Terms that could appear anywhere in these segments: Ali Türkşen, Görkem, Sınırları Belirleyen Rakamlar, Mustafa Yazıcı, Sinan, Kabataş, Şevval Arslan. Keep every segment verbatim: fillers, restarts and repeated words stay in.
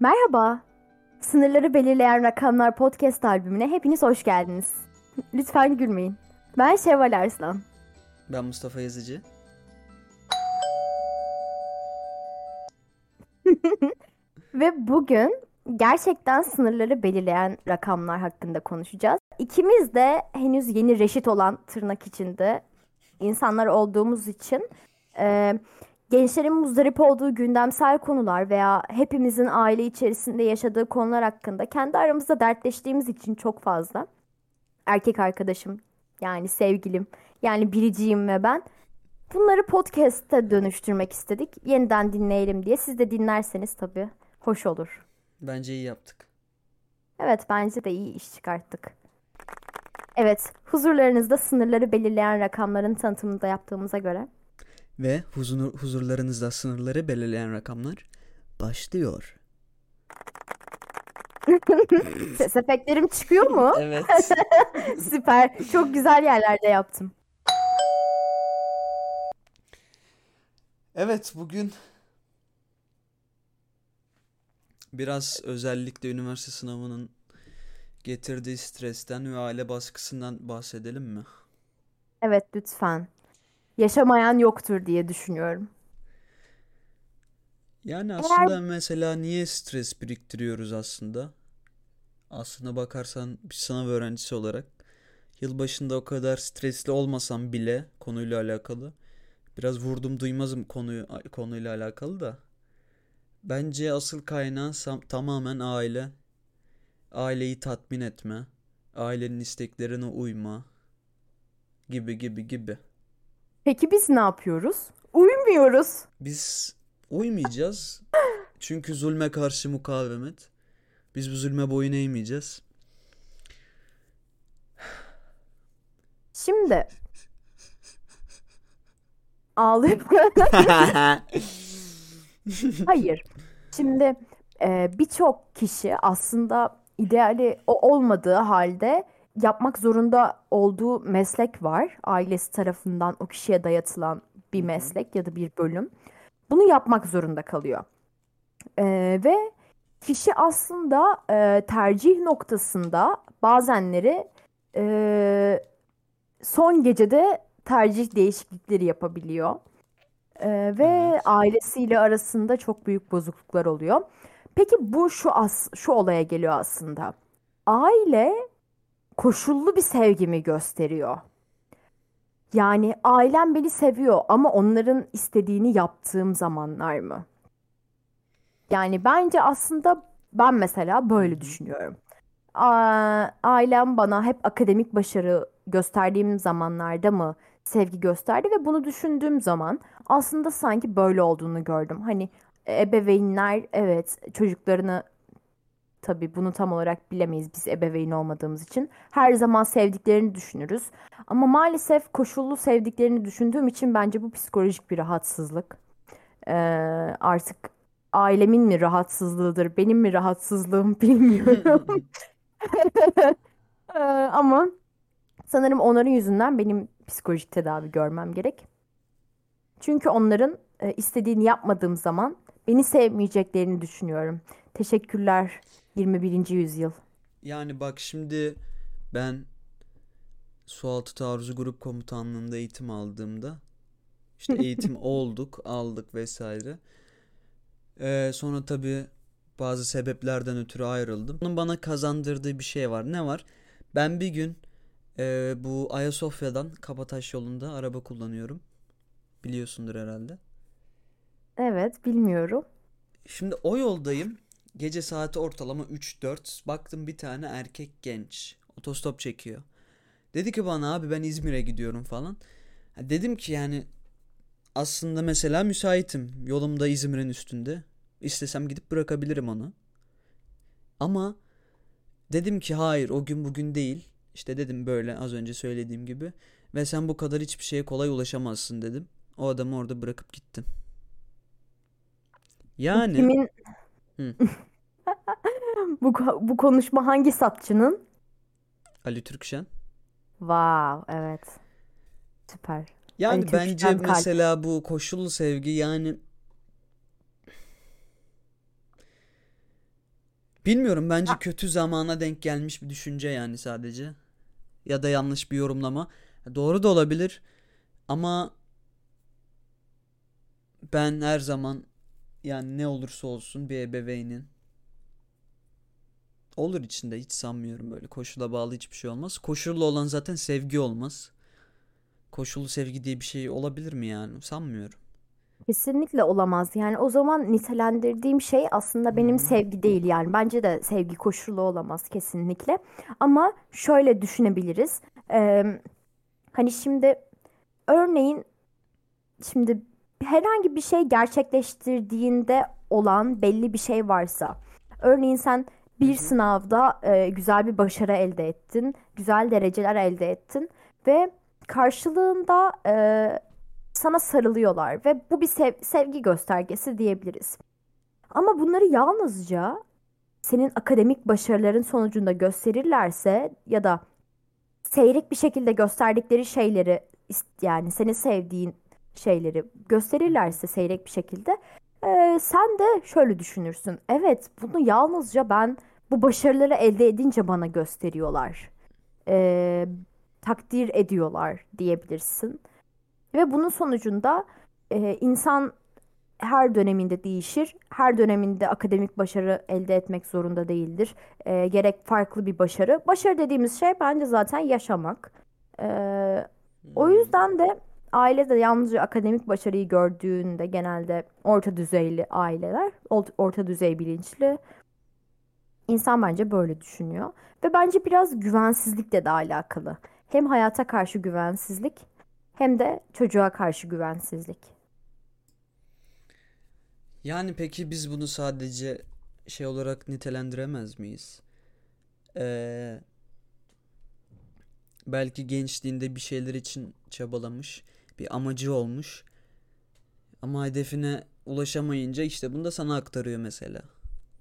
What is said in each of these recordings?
Merhaba, Sınırları Belirleyen Rakamlar podcast albümüne hepiniz hoş geldiniz. Lütfen gülmeyin. Ben Şevval Arslan. Ben Mustafa Yazıcı. Ve bugün gerçekten sınırları belirleyen rakamlar hakkında konuşacağız. İkimiz de henüz yeni reşit olan tırnak içinde insanlar olduğumuz için e, gençlerin muzdarip olduğu gündemsel konular veya hepimizin aile içerisinde yaşadığı konular hakkında kendi aramızda dertleştiğimiz için çok fazla erkek arkadaşım, yani sevgilim, yani biriciğim ve ben bunları podcast'e dönüştürmek istedik. Yeniden dinleyelim diye. Siz de dinlerseniz tabii hoş olur. Bence iyi yaptık. Evet, bence de iyi iş çıkarttık. Evet, huzurlarınızda sınırları belirleyen rakamların tanıtımını da yaptığımıza göre. Ve huzur, huzurlarınızda sınırları belirleyen rakamlar başlıyor. Ses efektlerim çıkıyor mu? Evet. Süper. Çok güzel yerlerde yaptım. Evet, bugün biraz özellikle üniversite sınavının getirdiği stresten ve aile baskısından bahsedelim mi? Evet, lütfen. Yaşamayan yoktur diye düşünüyorum. Yani aslında Eğer... mesela niye stres biriktiriyoruz aslında? Aslına bakarsan bir sınav öğrencisi olarak yılbaşında o kadar stresli olmasam bile konuyla alakalı, biraz vurdum duymazım konuyu, konuyla alakalı da, bence asıl kaynağı tamamen aile. Aileyi tatmin etme, ailenin isteklerine uyma gibi gibi gibi. Peki biz ne yapıyoruz? Uymuyoruz. Biz uymayacağız. Çünkü zulme karşı mukavemet. Biz bu zulme boyun eğmeyeceğiz. Şimdi ağlayıp hayır. Şimdi e, birçok kişi aslında ideali o olmadığı halde yapmak zorunda olduğu meslek var. Ailesi tarafından o kişiye dayatılan bir meslek ya da bir bölüm. Bunu yapmak zorunda kalıyor. E, ve kişi aslında e, tercih noktasında bazenleri e, son gecede tercih değişiklikleri yapabiliyor. Ee, ve evet. Ailesiyle arasında çok büyük bozukluklar oluyor. Peki bu şu as- şu olaya geliyor aslında. Aile koşullu bir sevgimi gösteriyor. Yani ailem beni seviyor ama onların istediğini yaptığım zamanlar mı? Yani bence aslında ben mesela böyle düşünüyorum. A- ailem bana hep akademik başarı gösterdiğim zamanlarda mı sevgi gösterdi ve bunu düşündüğüm zaman aslında sanki böyle olduğunu gördüm. Hani ebeveynler evet çocuklarını, tabii bunu tam olarak bilemeyiz biz ebeveyn olmadığımız için, her zaman sevdiklerini düşünürüz. Ama maalesef koşullu sevdiklerini düşündüğüm için bence bu psikolojik bir rahatsızlık. Ee, artık ailemin mi rahatsızlığıdır, benim mi rahatsızlığım bilmiyorum. ee, ama sanırım onların yüzünden benim psikolojik tedavi görmem gerek. Çünkü onların e, istediğini yapmadığım zaman beni sevmeyeceklerini düşünüyorum. Teşekkürler yirmi birinci yüzyıl. Yani bak, şimdi ben Sualtı Taarruzu Grup Komutanlığı'nda eğitim aldığımda, işte eğitim olduk, aldık vesaire. Ee, sonra tabii bazı sebeplerden ötürü ayrıldım. Bunun bana kazandırdığı bir şey var. Ne var? Ben bir gün Ee, bu Ayasofya'dan Kabataş yolunda araba kullanıyorum. Biliyorsundur herhalde. Evet, bilmiyorum. Şimdi o yoldayım. Gece saati ortalama üç dört. Baktım bir tane erkek genç otostop çekiyor. Dedi ki bana, abi ben İzmir'e gidiyorum falan. Dedim ki yani aslında mesela müsaitim. Yolum da İzmir'in üstünde. İstesem gidip bırakabilirim onu. Ama dedim ki hayır, o gün bugün değil. İşte dedim böyle az önce söylediğim gibi, ve sen bu kadar hiçbir şeye kolay ulaşamazsın dedim. O adamı orada bırakıp gittim. Yani. Kimin... bu, bu konuşma hangi sapçının? Ali Türkşen. Wow, evet. Süper. Yani Ali bence Türkşen mesela kalp. Bu koşullu sevgi yani Bilmiyorum, bence ha. kötü zamana denk gelmiş bir düşünce yani sadece. Ya da yanlış bir yorumlama. Doğru da olabilir ama ben her zaman, yani ne olursa olsun bir ebeveynin olur içinde, hiç sanmıyorum böyle koşula bağlı hiçbir şey olmaz. Koşullu olan zaten sevgi olmaz. Koşullu sevgi diye bir şey olabilir mi yani? Sanmıyorum. Kesinlikle olamaz. Yani o zaman nitelendirdiğim şey aslında benim hmm. sevgi değil yani. Bence de sevgi koşullu olamaz kesinlikle. Ama şöyle düşünebiliriz. Ee, hani şimdi örneğin şimdi herhangi bir şey gerçekleştirdiğinde olan belli bir şey varsa. Örneğin sen bir sınavda e, güzel bir başarı elde ettin. Güzel dereceler elde ettin. Ve karşılığında E, sana sarılıyorlar ve bu bir sev- sevgi göstergesi diyebiliriz. Ama bunları yalnızca senin akademik başarıların sonucunda gösterirlerse ya da seyrek bir şekilde gösterdikleri şeyleri, yani seni sevdiğin şeyleri gösterirlerse seyrek bir şekilde e, sen de şöyle düşünürsün. Evet, bunu yalnızca ben bu başarıları elde edince bana gösteriyorlar. E, takdir ediyorlar diyebilirsin. Ve bunun sonucunda e, insan her döneminde değişir. Her döneminde akademik başarı elde etmek zorunda değildir. E, gerek farklı bir başarı. Başarı dediğimiz şey bence zaten yaşamak. E, o yüzden de ailede yalnızca akademik başarıyı gördüğünde genelde orta düzeyli aileler, orta düzey bilinçli insan bence böyle düşünüyor. Ve bence biraz güvensizlikle de alakalı. Hem hayata karşı güvensizlik hem de çocuğa karşı güvensizlik. Yani peki biz bunu sadece şey olarak nitelendiremez miyiz? Ee, belki gençliğinde bir şeyler için çabalamış, bir amacı olmuş ama hedefine ulaşamayınca işte bunu da sana aktarıyor mesela.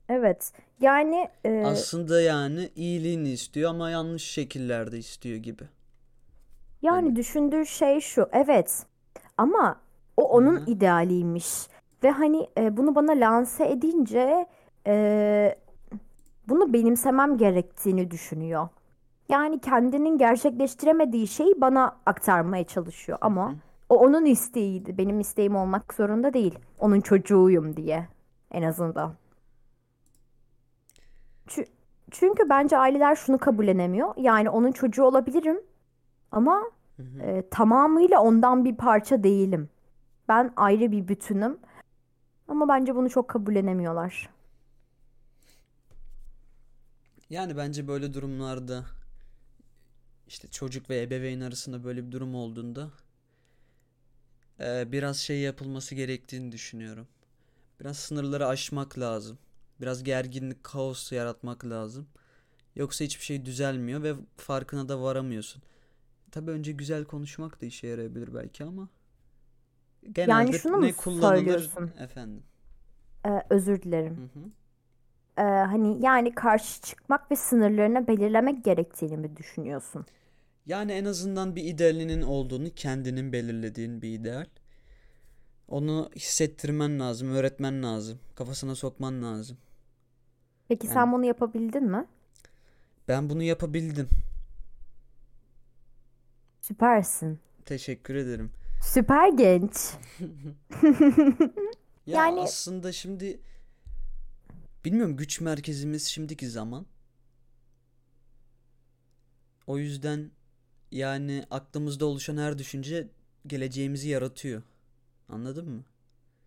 Evet, yani E... aslında yani iyiliğini istiyor ama yanlış şekillerde istiyor gibi. Yani düşündüğü şey şu, evet ama o onun Hı-hı. idealiymiş ve hani e, bunu bana lanse edince e, bunu benimsemem gerektiğini düşünüyor. Yani kendinin gerçekleştiremediği şeyi bana aktarmaya çalışıyor ama Hı-hı. o onun isteğiydi, benim isteğim olmak zorunda değil, onun çocuğuyum diye en azından. Ç- çünkü bence aileler şunu kabullenemiyor, yani onun çocuğu olabilirim. Ama hı hı. E, tamamıyla ondan bir parça değilim. Ben ayrı bir bütünüm. Ama bence bunu çok kabullenemiyorlar. Yani bence böyle durumlarda işte çocuk ve ebeveyn arasında böyle bir durum olduğunda e, biraz şey yapılması gerektiğini düşünüyorum. Biraz sınırları aşmak lazım. Biraz gerginlik, kaos yaratmak lazım. Yoksa hiçbir şey düzelmiyor ve farkına da varamıyorsun. Tabii önce güzel konuşmak da işe yarayabilir belki ama genelde yani şunu ne kullanılır efendim? Ee, özür dilerim. Hı hı. Ee, hani yani karşı çıkmak ve sınırlarını belirlemek gerektiğini mi düşünüyorsun? Yani en azından bir idealinin olduğunu, kendinin belirlediğin bir ideal. Onu hissettirmen lazım, öğretmen lazım, kafasına sokman lazım. Peki yani, sen bunu yapabildin mi? Ben bunu yapabildim. Süpersin. Teşekkür ederim. Süper genç. ya yani aslında şimdi bilmiyorum, güç merkezimiz şimdiki zaman. O yüzden yani aklımızda oluşan her düşünce geleceğimizi yaratıyor. Anladın mı?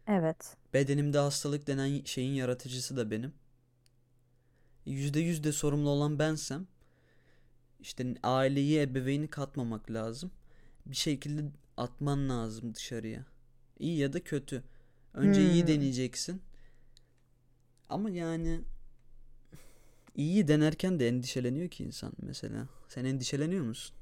Evet. Bedenimde hastalık denen şeyin yaratıcısı da benim. yüzde yüz de sorumlu olan bensem, İşte aileyi, ebeveyni katmamak lazım. Bir şekilde atman lazım dışarıya. İyi ya da kötü. Önce hmm. iyi deneyeceksin. Ama yani iyi denerken de endişeleniyor ki insan mesela. Sen endişeleniyor musun?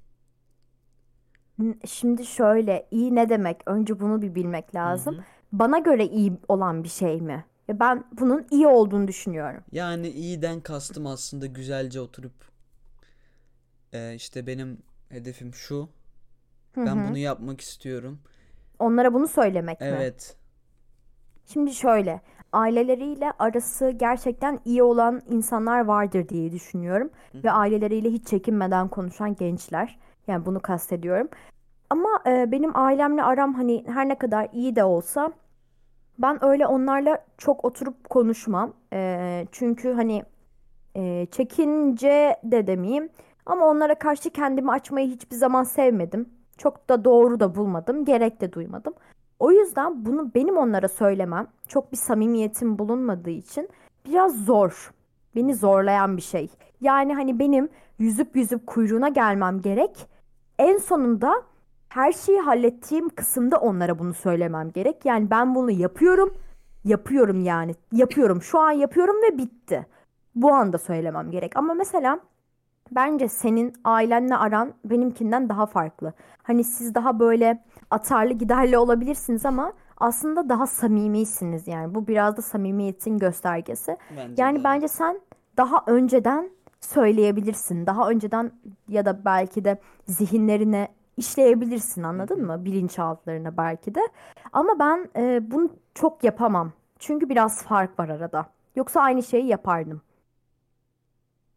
Şimdi şöyle, iyi ne demek? Önce bunu bir bilmek lazım. Hı-hı. Bana göre iyi olan bir şey mi? Ben bunun iyi olduğunu düşünüyorum. Yani iyiden kastım aslında güzelce oturup Ee, işte benim hedefim şu. Hı-hı. Ben bunu yapmak istiyorum. Onlara bunu söylemek evet. mi? Evet. Şimdi şöyle. aileleriyle arası gerçekten iyi olan insanlar vardır diye düşünüyorum. Hı. Ve aileleriyle hiç çekinmeden konuşan gençler. Yani bunu kastediyorum. Ama e, benim ailemle aram hani her ne kadar iyi de olsa ben öyle onlarla çok oturup konuşmam. E, çünkü hani e, çekince de demeyeyim. Ama onlara karşı kendimi açmayı hiçbir zaman sevmedim. Çok da doğru da bulmadım. Gerek de duymadım. O yüzden bunu benim onlara söylemem, çok bir samimiyetim bulunmadığı için biraz zor. Beni zorlayan bir şey. Yani hani benim yüzüp yüzüp kuyruğuna gelmem gerek. En sonunda her şeyi hallettiğim kısımda onlara bunu söylemem gerek. Yani ben bunu yapıyorum, yapıyorum yani. Yapıyorum, şu an yapıyorum ve bitti. Bu anda söylemem gerek. Ama mesela bence senin ailenle aran benimkinden daha farklı. Hani siz daha böyle atarlı giderli olabilirsiniz ama aslında daha samimisiniz yani. Bu biraz da samimiyetin göstergesi. Bence yani de. Bence sen daha önceden söyleyebilirsin. Daha önceden ya da belki de zihinlerine işleyebilirsin, anladın mı? Bilinçaltlarına belki de. Ama ben e, bunu çok yapamam. Çünkü biraz fark var arada. Yoksa aynı şeyi yapardım.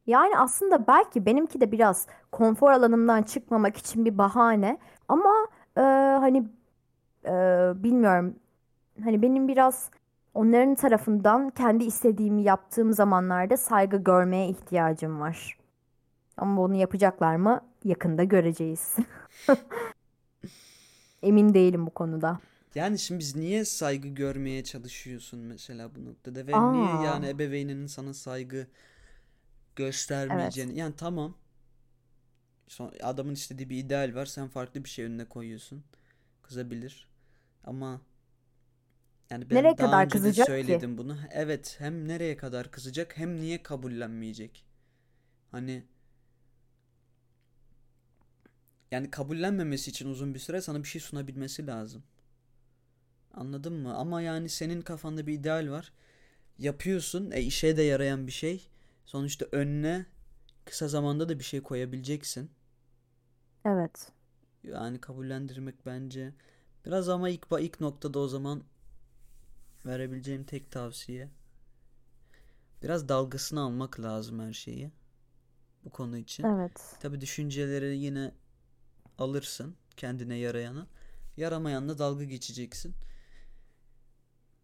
Yani aslında belki benimki de biraz konfor alanımdan çıkmamak için bir bahane. Ama e, hani e, bilmiyorum. Hani benim biraz onların tarafından kendi istediğimi yaptığım zamanlarda saygı görmeye ihtiyacım var. Ama bunu yapacaklar mı? Yakında göreceğiz. Emin değilim bu konuda. Yani şimdi biz niye saygı görmeye çalışıyorsun mesela bu noktada? Ve Aa. niye yani ebeveynin sana saygı göstermeyeceğini. Evet. Yani tamam. Adamın istediği bir ideal var. Sen farklı bir şey önüne koyuyorsun. Kızabilir. Ama yani ben nereye daha kadar önce kızacak de söyledim ki? Bunu. Evet. Hem nereye kadar kızacak hem niye kabullenmeyecek? Hani yani kabullenmemesi için uzun bir süre sana bir şey sunabilmesi lazım. Anladın mı? Ama yani senin kafanda bir ideal var. Yapıyorsun. E işe de yarayan bir şey. Sonuçta önüne kısa zamanda da bir şey koyabileceksin. Evet. Yani kabullendirmek bence biraz ama ilk ilk noktada o zaman verebileceğim tek tavsiye biraz dalgasını almak lazım her şeyi bu konu için. Evet. Tabii düşünceleri yine alırsın kendine yarayanı, yaramayanla dalga geçeceksin.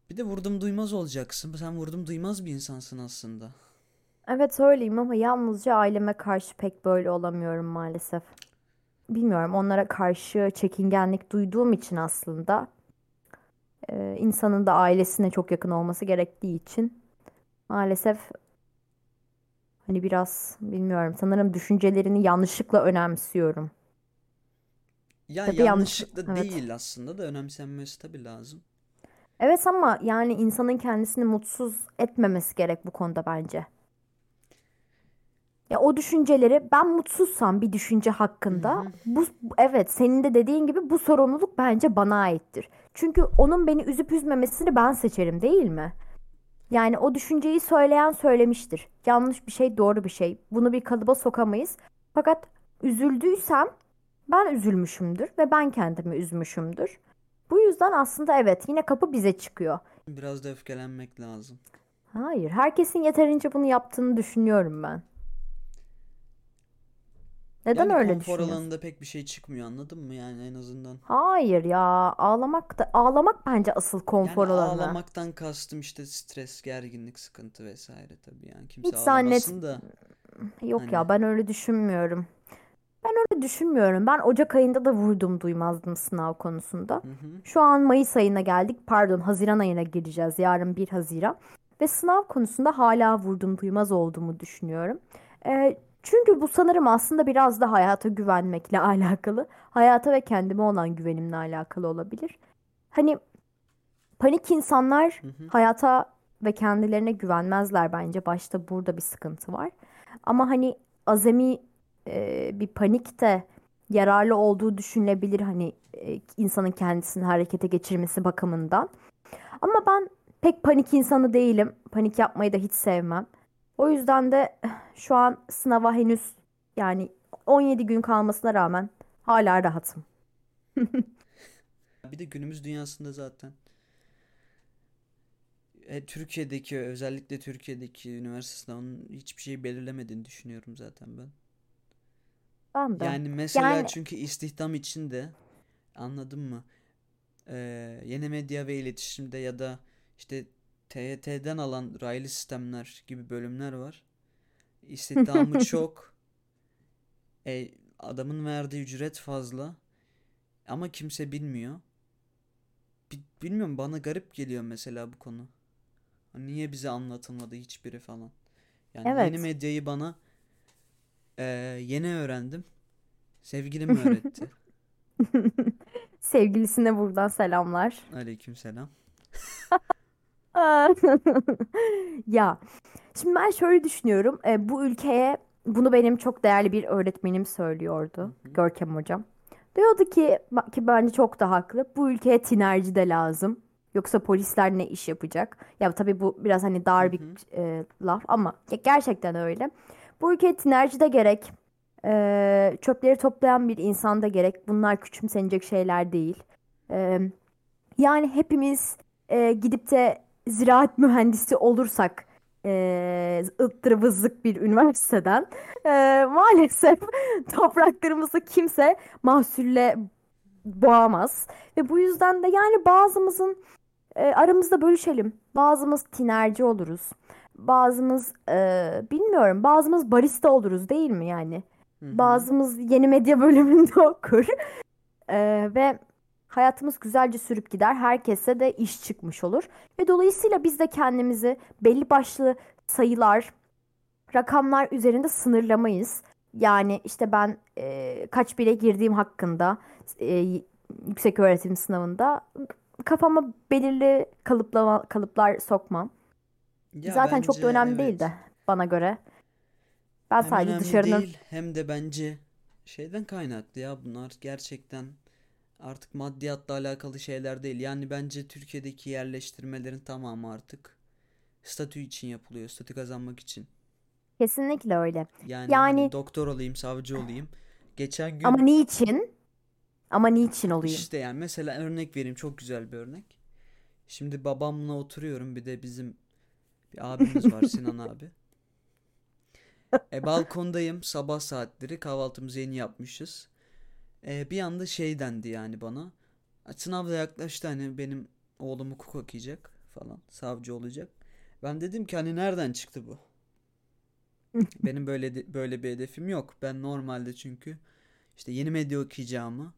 Bir de vurdum duymaz olacaksın. Sen vurdum duymaz bir insansın aslında. Evet öyleyim ama yalnızca aileme karşı pek böyle olamıyorum maalesef. Bilmiyorum, onlara karşı çekingenlik duyduğum için aslında e, insanın da ailesine çok yakın olması gerektiği için maalesef hani biraz bilmiyorum, sanırım düşüncelerini yanlışlıkla önemsiyorum. Ya tabii yanlışlıkla yanlış, değil evet. Aslında da önemsenmesi tabii lazım. Evet ama yani insanın kendisini mutsuz etmemesi gerek bu konuda bence. Ya o düşünceleri ben mutsuzsam bir düşünce hakkında Hı-hı. bu evet senin de dediğin gibi bu sorumluluk bence bana aittir. Çünkü onun beni üzüp üzmemesini ben seçerim değil mi? Yani o düşünceyi söyleyen söylemiştir. Yanlış bir şey, doğru bir şey. Bunu bir kalıba sokamayız. Fakat üzüldüysem ben üzülmüşümdür ve ben kendimi üzmüşümdür. Bu yüzden aslında evet yine kapı bize çıkıyor. Biraz da öfkelenmek lazım. Hayır, herkesin yeterince bunu yaptığını düşünüyorum ben. Neden yani öyle düşünüyorsun? Konfor alanında pek bir şey çıkmıyor, anladın mı yani en azından? Hayır ya, ağlamak da ağlamak bence asıl konfor yani alanı. Yani ağlamaktan kastım işte stres, gerginlik, sıkıntı vesaire tabii yani kimse hiç ağlamasın zannet... da. Yok hani... ya ben öyle düşünmüyorum. Ben öyle düşünmüyorum. Ben Ocak ayında da vurdum duymazdım sınav konusunda. Hı hı. Şu an Mayıs ayına geldik. Pardon, Haziran ayına gireceğiz. Yarın bir Haziran. Ve sınav konusunda hala vurdum duymaz olduğumu düşünüyorum. Evet. Çünkü bu sanırım aslında biraz da hayata güvenmekle alakalı. Hayata ve kendime olan güvenimle alakalı olabilir. Hani panik insanlar hı hı. hayata ve kendilerine güvenmezler bence. Başta burada bir sıkıntı var. Ama hani azami e, bir panik de yararlı olduğu düşünülebilir. Hani e, insanın kendisini harekete geçirmesi bakımından. Ama ben pek panik insanı değilim. Panik yapmayı da hiç sevmem. O yüzden de şu an sınava henüz yani on yedi gün kalmasına rağmen hala rahatım. Bir de günümüz dünyasında zaten Türkiye'deki, özellikle Türkiye'deki üniversite sınavının hiçbir şeyi belirlemediğini düşünüyorum zaten ben. Anladım. Yani mesela yani... çünkü istihdam için de, anladın mı? Ee, yeni medya ve iletişimde ya da işte T Y T'den alan raylı sistemler gibi bölümler var. İstihdamı çok. E, adamın verdiği ücret fazla. Ama kimse bilmiyor. Bilmiyorum, bana garip geliyor mesela bu konu. Niye bize anlatılmadı hiçbiri falan. Yani evet. Yeni medyayı bana e, yeni öğrendim. Sevgilim öğretti. Sevgilisine buradan selamlar. Aleykümselam. Ya şimdi ben şöyle düşünüyorum. E, bu ülkeye, bunu benim çok değerli bir öğretmenim söylüyordu. Hı-hı. Görkem hocam. Diyordu ki, ki bence çok da haklı. Bu ülkeye tinerci de lazım. Yoksa polisler ne iş yapacak? Ya tabii bu biraz hani dar bir e, laf ama gerçekten öyle. Bu ülkeye tinerci de gerek. E, çöpleri toplayan bir insan da gerek. Bunlar küçümsenecek şeyler değil. E, yani hepimiz e, gidip de ziraat mühendisi olursak E, ıttırıvızlık bir üniversiteden e, maalesef topraklarımızı kimse mahsulle boğamaz ve bu yüzden de yani bazımızın e, aramızda bölüşelim, bazımız tinerci oluruz, bazımız e, bilmiyorum, bazımız barista oluruz, değil mi yani? Hı-hı. Bazımız yeni medya bölümünde okur e, ve hayatımız güzelce sürüp gider. Herkese de iş çıkmış olur. Ve dolayısıyla biz de kendimizi belli başlı sayılar, rakamlar üzerinde sınırlamayız. Yani işte ben e, kaç bire girdiğim hakkında e, yüksek öğretim sınavında kafama belirli kalıplama, kalıplar sokmam. Ya zaten bence çok da önemli evet. değil de bana göre. Ben hem sadece dışarının... Değil, hem de bence şeyden kaynaklı ya bunlar gerçekten... Artık maddiyatla alakalı şeyler değil. Yani bence Türkiye'deki yerleştirmelerin tamamı artık statü için yapılıyor. Statü kazanmak için. Kesinlikle öyle. Yani, yani... Hani doktor olayım, savcı olayım. Geçen gün... Ama niçin? Ama niçin olayım? İşte yani mesela örnek vereyim. Çok güzel bir örnek. Şimdi babamla oturuyorum. Bir de bizim bir abimiz var Sinan abi. E, balkondayım. Sabah saatleri kahvaltımızı yeni yapmışız. Ee, bir anda şey dendi yani bana. Sınavda yaklaştı, hani benim oğlum hukuk okuyacak falan. Savcı olacak. Ben dedim ki hani nereden çıktı bu? Benim böyle de, böyle bir hedefim yok. Ben normalde çünkü işte yeni medya okuyacağımı,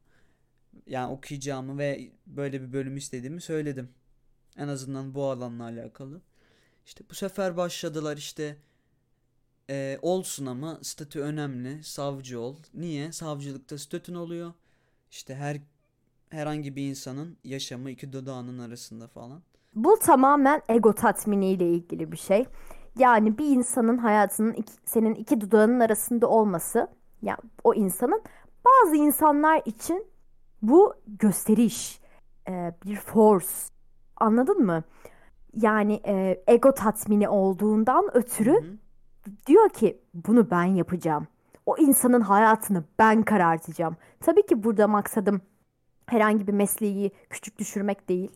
yani okuyacağımı ve böyle bir bölüm istediğimi söyledim. En azından bu alanla alakalı. İşte bu sefer başladılar işte. E, olsun ama statü önemli. Savcı ol. Niye? Savcılıkta statün oluyor. İşte her herhangi bir insanın yaşamı iki dudağının arasında falan. Bu tamamen ego tatminiyle ilgili bir şey. Yani bir insanın hayatının iki, senin iki dudağının arasında olması, yani o insanın, bazı insanlar için bu gösteriş, e, bir force. Anladın mı? Yani e, ego tatmini olduğundan ötürü Hı-hı. diyor ki bunu ben yapacağım. O insanın hayatını ben karartacağım. Tabii ki burada maksadım herhangi bir mesleği küçük düşürmek değil.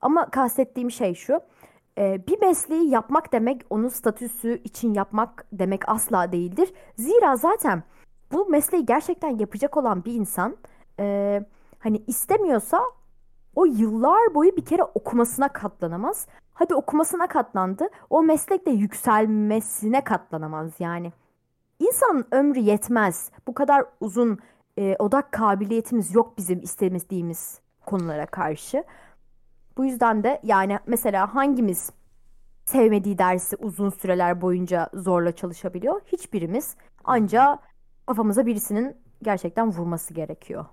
Ama kastettiğim şey şu. Bir mesleği yapmak demek onun statüsü için yapmak demek asla değildir. Zira zaten bu mesleği gerçekten yapacak olan bir insan hani istemiyorsa o yıllar boyu bir kere okumasına katlanamaz. Hadi okumasına katlandı. O meslekte yükselmesine katlanamaz yani. İnsanın ömrü yetmez. Bu kadar uzun e, odak kabiliyetimiz yok bizim istemediğimiz konulara karşı. Bu yüzden de yani mesela hangimiz sevmediği dersi uzun süreler boyunca zorla çalışabiliyor? Hiçbirimiz. Ancak kafamıza birisinin gerçekten vurması gerekiyor.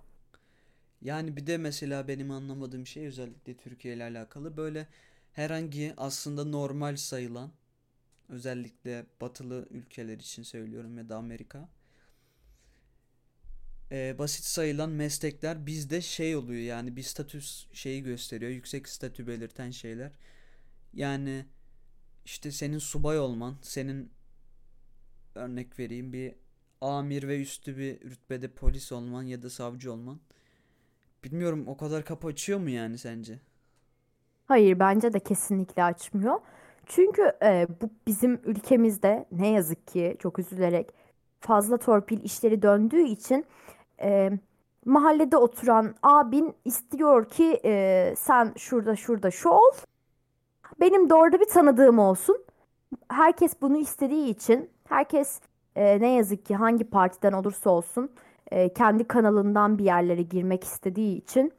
Yani bir de mesela benim anlamadığım şey özellikle Türkiye ile alakalı böyle herhangi aslında normal sayılan, özellikle batılı ülkeler için söylüyorum ya da Amerika, e, basit sayılan meslekler bizde şey oluyor yani bir statü şeyi gösteriyor, yüksek statü belirten şeyler. Yani işte senin subay olman, senin örnek vereyim bir amir ve üstü bir rütbede polis olman ya da savcı olman. Bilmiyorum, o kadar kapı açıyor mu yani sence? Hayır, bence de kesinlikle açmıyor. Çünkü e, bu bizim ülkemizde ne yazık ki çok üzülerek fazla torpil işleri döndüğü için e, mahallede oturan abin istiyor ki e, sen şurada şurada şu ol. Benim de orada bir tanıdığım olsun. Herkes bunu istediği için herkes e, ne yazık ki hangi partiden olursa olsun e, kendi kanalından bir yerlere girmek istediği için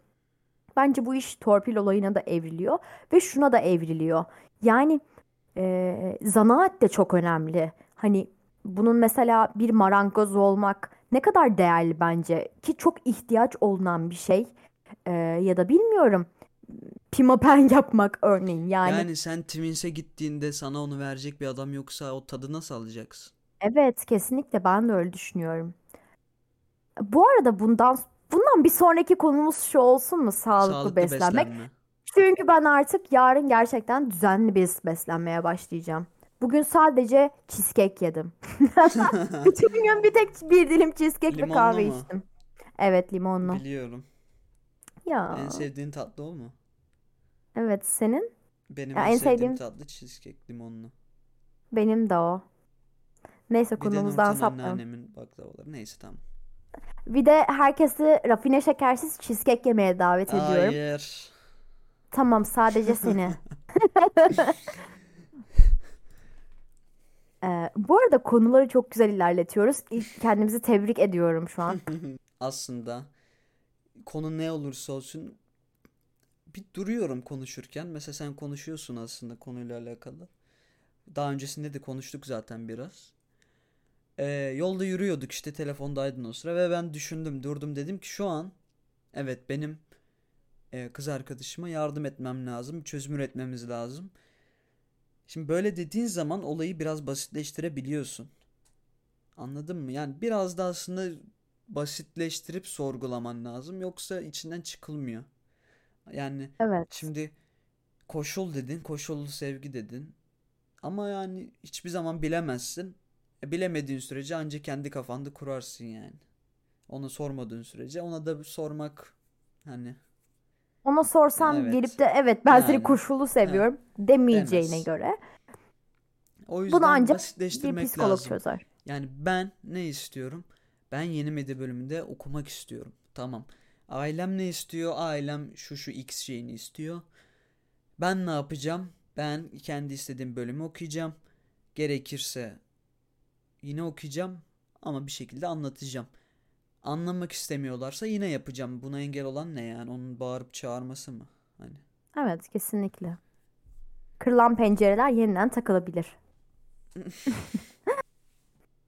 bence bu iş torpil olayına da evriliyor ve şuna da evriliyor. Yani e, zanaat de çok önemli. Hani bunun mesela bir marangoz olmak ne kadar değerli bence ki çok ihtiyaç olunan bir şey. E, ya da bilmiyorum, pimapen yapmak örneğin yani. Yani sen Twins'e gittiğinde sana onu verecek bir adam yoksa o tadı nasıl alacaksın? Evet, kesinlikle ben de öyle düşünüyorum. Bu arada bundan bundan bir sonraki konumuz şu olsun mu? Sağlıklı, Sağlıklı beslenmek. Beslenme. Çünkü ben artık yarın gerçekten düzenli bir beslenmeye başlayacağım. Bugün sadece cheesecake yedim. Bütün gün bir tek bir dilim cheesecake limonlu ve kahve mu? içtim. Evet, limonlu. Biliyorum. Ya. En sevdiğin tatlı o mu? Evet, senin? Benim ya en sevdiğim, sevdiğim tatlı cheesecake limonlu. Benim de o. Neyse, konumuzdan sapmayalım. Bir de Nurten anneannemin baklavaları. Neyse, tamam. Bir de herkesi rafine şekersiz cheesecake yemeye davet Hayır. ediyorum. Hayır. Tamam, sadece seni. ee, bu arada konuları çok güzel ilerletiyoruz. İlk kendimizi tebrik ediyorum şu an. Aslında konu ne olursa olsun bir duruyorum konuşurken. Mesela sen konuşuyorsun aslında konuyla alakalı. Daha öncesinde de konuştuk zaten biraz. Ee, yolda yürüyorduk işte, telefondaydın o sıra ve ben düşündüm, durdum, dedim ki şu an evet benim e, kız arkadaşıma yardım etmem lazım, çözüm üretmemiz lazım. Şimdi böyle dediğin zaman olayı biraz basitleştirebiliyorsun. Anladın mı? Yani biraz da aslında basitleştirip sorgulaman lazım, yoksa içinden çıkılmıyor. Yani evet. Şimdi koşul dedin, koşullu sevgi dedin. Ama yani hiçbir zaman bilemezsin. E, bilemediğin sürece ancak kendi kafanda kurarsın yani. Ona sormadığın sürece. Ona da sormak hani. Ona sorsam evet. gelip de evet ben yani. seni koşullu seviyorum evet. demeyeceğine Demez. göre. O yüzden bunu ancak basitleştirmek bir psikolog lazım. Çözer. Yani ben ne istiyorum? Ben yeni medya bölümünde okumak istiyorum. Tamam. Ailem ne istiyor? Ailem şu şu X şeyini istiyor. Ben ne yapacağım? Ben kendi istediğim bölümü okuyacağım. Gerekirse yine okuyacağım ama bir şekilde anlatacağım. Anlamak istemiyorlarsa yine yapacağım. Buna engel olan ne yani? Onun bağırıp çağırması mı? Hani. Evet, kesinlikle. Kırılan pencereler yeniden takılabilir.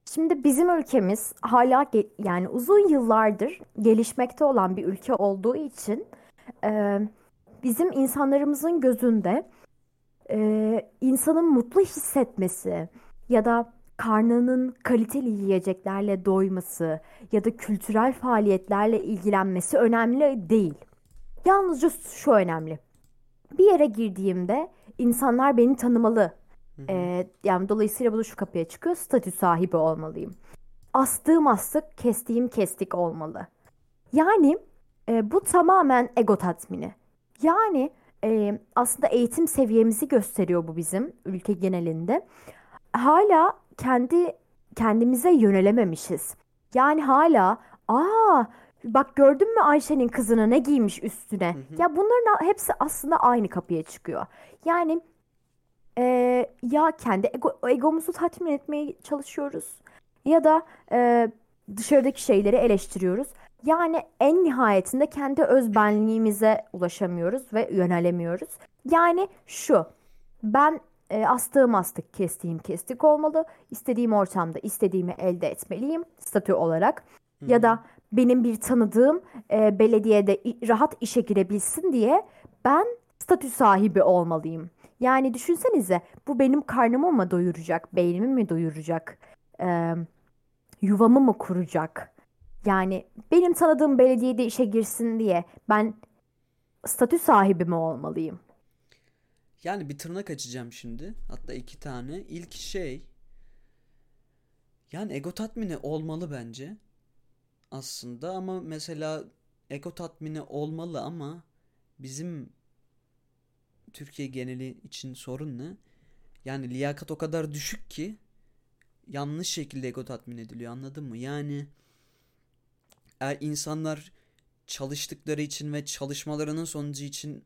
Şimdi bizim ülkemiz hala ge- yani uzun yıllardır gelişmekte olan bir ülke olduğu için e, bizim insanlarımızın gözünde Ee, insanın mutlu hissetmesi ya da karnının kaliteli yiyeceklerle doyması ya da kültürel faaliyetlerle ilgilenmesi önemli değil. Yalnızca şu önemli. Bir yere girdiğimde insanlar beni tanımalı. Ee, yani dolayısıyla bu da şu kapıya çıkıyor. Statü sahibi olmalıyım. Astığım astık, kestiğim kestik olmalı. Yani e, bu tamamen ego tatmini. Yani Ee, aslında eğitim seviyemizi gösteriyor bu bizim ülke genelinde. Hala kendi kendimize yönelememişiz. Yani hala aa bak gördün mü Ayşe'nin kızına ne giymiş üstüne. Hı hı. Ya bunların hepsi aslında aynı kapıya çıkıyor. Yani e, ya kendi ego, egomuzu tatmin etmeye çalışıyoruz ya da e, dışarıdaki şeyleri eleştiriyoruz. Yani en nihayetinde kendi öz benliğimize ulaşamıyoruz ve yönelemiyoruz. Yani şu, ben e, astığım astık, kestiğim kestik olmalı. İstediğim ortamda istediğimi elde etmeliyim statü olarak. Hı-hı. Ya da benim bir tanıdığım e, belediyede rahat işe girebilsin diye ben statü sahibi olmalıyım. Yani düşünsenize, bu benim karnımı mı doyuracak, beynimi mi doyuracak, e, yuvamı mı kuracak? Yani benim tanıdığım belediyede işe girsin diye ben statü sahibi mi olmalıyım? Yani bir tırnak açacağım şimdi. Hatta iki tane. İlk şey, yani ego tatmini olmalı bence aslında, ama mesela ego tatmini olmalı ama bizim Türkiye geneli için sorun ne? Yani liyakat o kadar düşük ki yanlış şekilde ego tatmin ediliyor, anladın mı? Yani eğer insanlar çalıştıkları için ve çalışmalarının sonucu için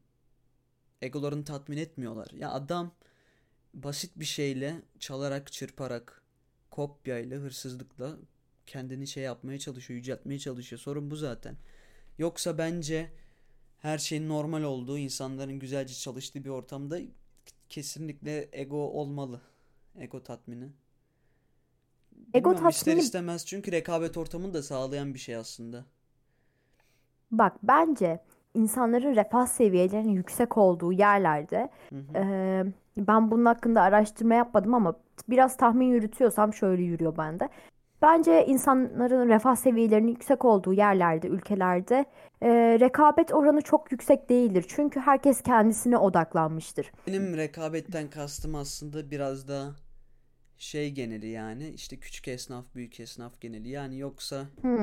egolarını tatmin etmiyorlar. Ya adam basit bir şeyle, çalarak, çırparak, kopyayla, hırsızlıkla kendini şey yapmaya çalışıyor, yüceltmeye çalışıyor. Sorun bu zaten. Yoksa bence her şeyin normal olduğu, insanların güzelce çalıştığı bir ortamda kesinlikle ego olmalı. Ego tatmini. Ego tatmini ister istemez, çünkü rekabet ortamını da sağlayan bir şey aslında. Bak, bence insanların refah seviyelerinin yüksek olduğu yerlerde, hı hı. E, ben bunun hakkında araştırma yapmadım ama biraz tahmin yürütüyorsam şöyle yürüyor bende. Bence insanların refah seviyelerinin yüksek olduğu yerlerde, ülkelerde e, rekabet oranı çok yüksek değildir. Çünkü herkes kendisine odaklanmıştır. Benim rekabetten kastım aslında biraz da şey geneli, yani işte küçük esnaf, büyük esnaf geneli. Yani yoksa hmm.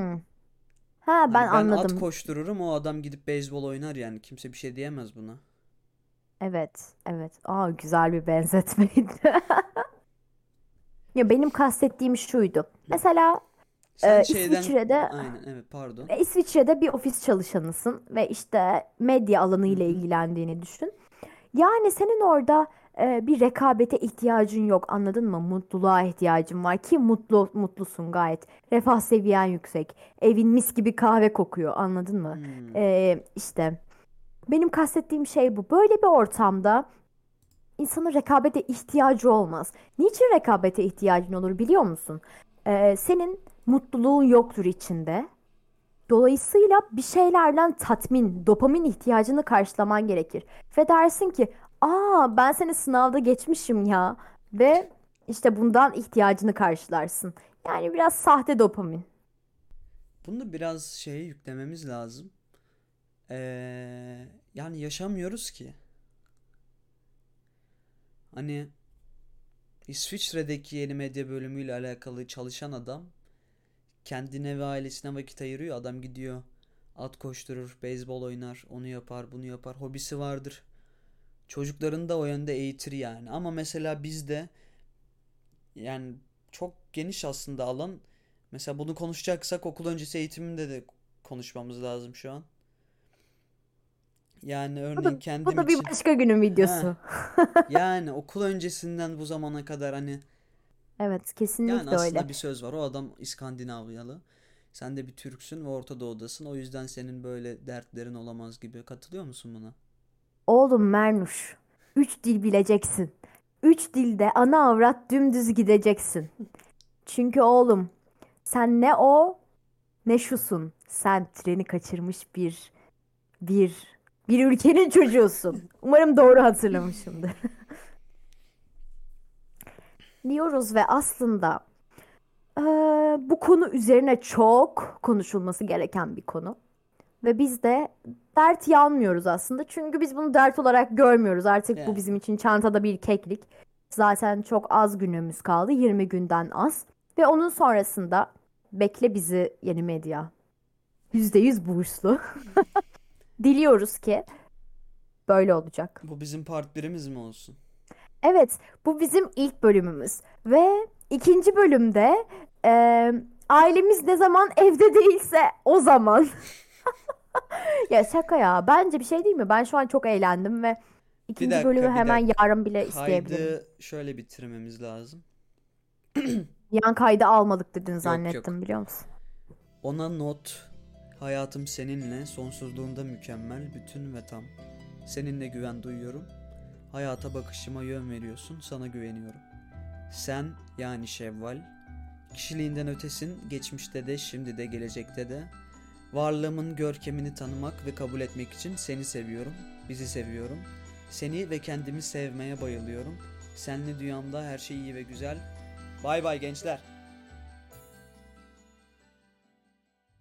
ha, ben, hani ben anladım. Ben at koştururum, o adam gidip beyzbol oynar, yani kimse bir şey diyemez buna. Evet, evet. Aa, güzel bir benzetmeydi. Ya benim kastettiğim şuydu. Mesela e, İsviçre'de şeyden... Aynen, evet, pardon. İsviçre'de bir ofis çalışanısın ve işte medya alanıyla ilgilendiğini düşün. Yani senin orada e, bir rekabete ihtiyacın yok, anladın mı? Mutluluğa ihtiyacın var ki mutlu mutlusun gayet. Refah seviyen yüksek. Evin mis gibi kahve kokuyor, anladın mı? Hmm. E, işte benim kastettiğim şey bu. Böyle bir ortamda İnsanın rekabete ihtiyacı olmaz. Niçin rekabete ihtiyacın olur biliyor musun? Ee, senin mutluluğun yoktur içinde. Dolayısıyla bir şeylerden tatmin, dopamin ihtiyacını karşılaman gerekir. Ve dersin ki, aa ben seni sınavda geçmişim ya. Ve işte bundan ihtiyacını karşılarsın. Yani biraz sahte dopamin. Bunu biraz şeye yüklememiz lazım. Ee, yani yaşamıyoruz ki. Hani İsviçre'deki yeni medya bölümüyle alakalı çalışan adam kendine ve ailesine vakit ayırıyor. Adam gidiyor, at koşturur, beyzbol oynar, onu yapar, bunu yapar. Hobisi vardır. Çocuklarını da o yönde eğitir yani. Ama mesela bizde yani çok geniş aslında alan. Mesela bunu konuşacaksak okul öncesi eğitiminde de konuşmamız lazım şu an. Yani örneğin bu da, kendim için... Bu da bir için, başka günün videosu. Ha, yani okul öncesinden bu zamana kadar hani... Evet, kesinlikle öyle. Yani aslında öyle bir söz var. O adam İskandinavyalı. Sen de bir Türksün ve Orta Doğu'dasın. O yüzden senin böyle dertlerin olamaz gibi. Katılıyor musun buna? Oğlum Mernuş, üç dil bileceksin. Üç dilde ana avrat dümdüz gideceksin. Çünkü oğlum sen ne o ne şusun. Sen treni kaçırmış bir... bir... Bir ülkenin çocuğusun. Umarım doğru hatırlamışımdır. Diyoruz ve aslında e, bu konu üzerine çok konuşulması gereken bir konu. Ve biz de dert yanmıyoruz aslında. Çünkü biz bunu dert olarak görmüyoruz. Artık yeah. Bu bizim için çantada bir keklik. Zaten çok az günümüz kaldı. yirmi günden az. Ve onun sonrasında bekle bizi yeni medya. yüzde yüz burslu. Diliyoruz ki böyle olacak. Bu bizim part birimiz mi olsun? Evet, bu bizim ilk bölümümüz. Ve ikinci bölümde e, ailemiz ne zaman evde değilse o zaman. Ya şaka ya. Bence bir şey değil mi? Ben şu an çok eğlendim ve ikinci dakika, bölümü hemen yarın bile isteyebilirim. Kaydı şöyle bitirmemiz lazım. Yan kaydı almadık dedin zannettim, yok, yok. Biliyor musun? Ona not... Hayatım seninle, sonsuzluğunda mükemmel, bütün ve tam. Seninle güven duyuyorum. Hayata bakışıma yön veriyorsun, sana güveniyorum. Sen, yani Şevval, kişiliğinden ötesin, geçmişte de, şimdi de, gelecekte de. Varlığımın görkemini tanımak ve kabul etmek için seni seviyorum, bizi seviyorum. Seni ve kendimi sevmeye bayılıyorum. Seninle dünyamda her şey iyi ve güzel. Bay bay gençler.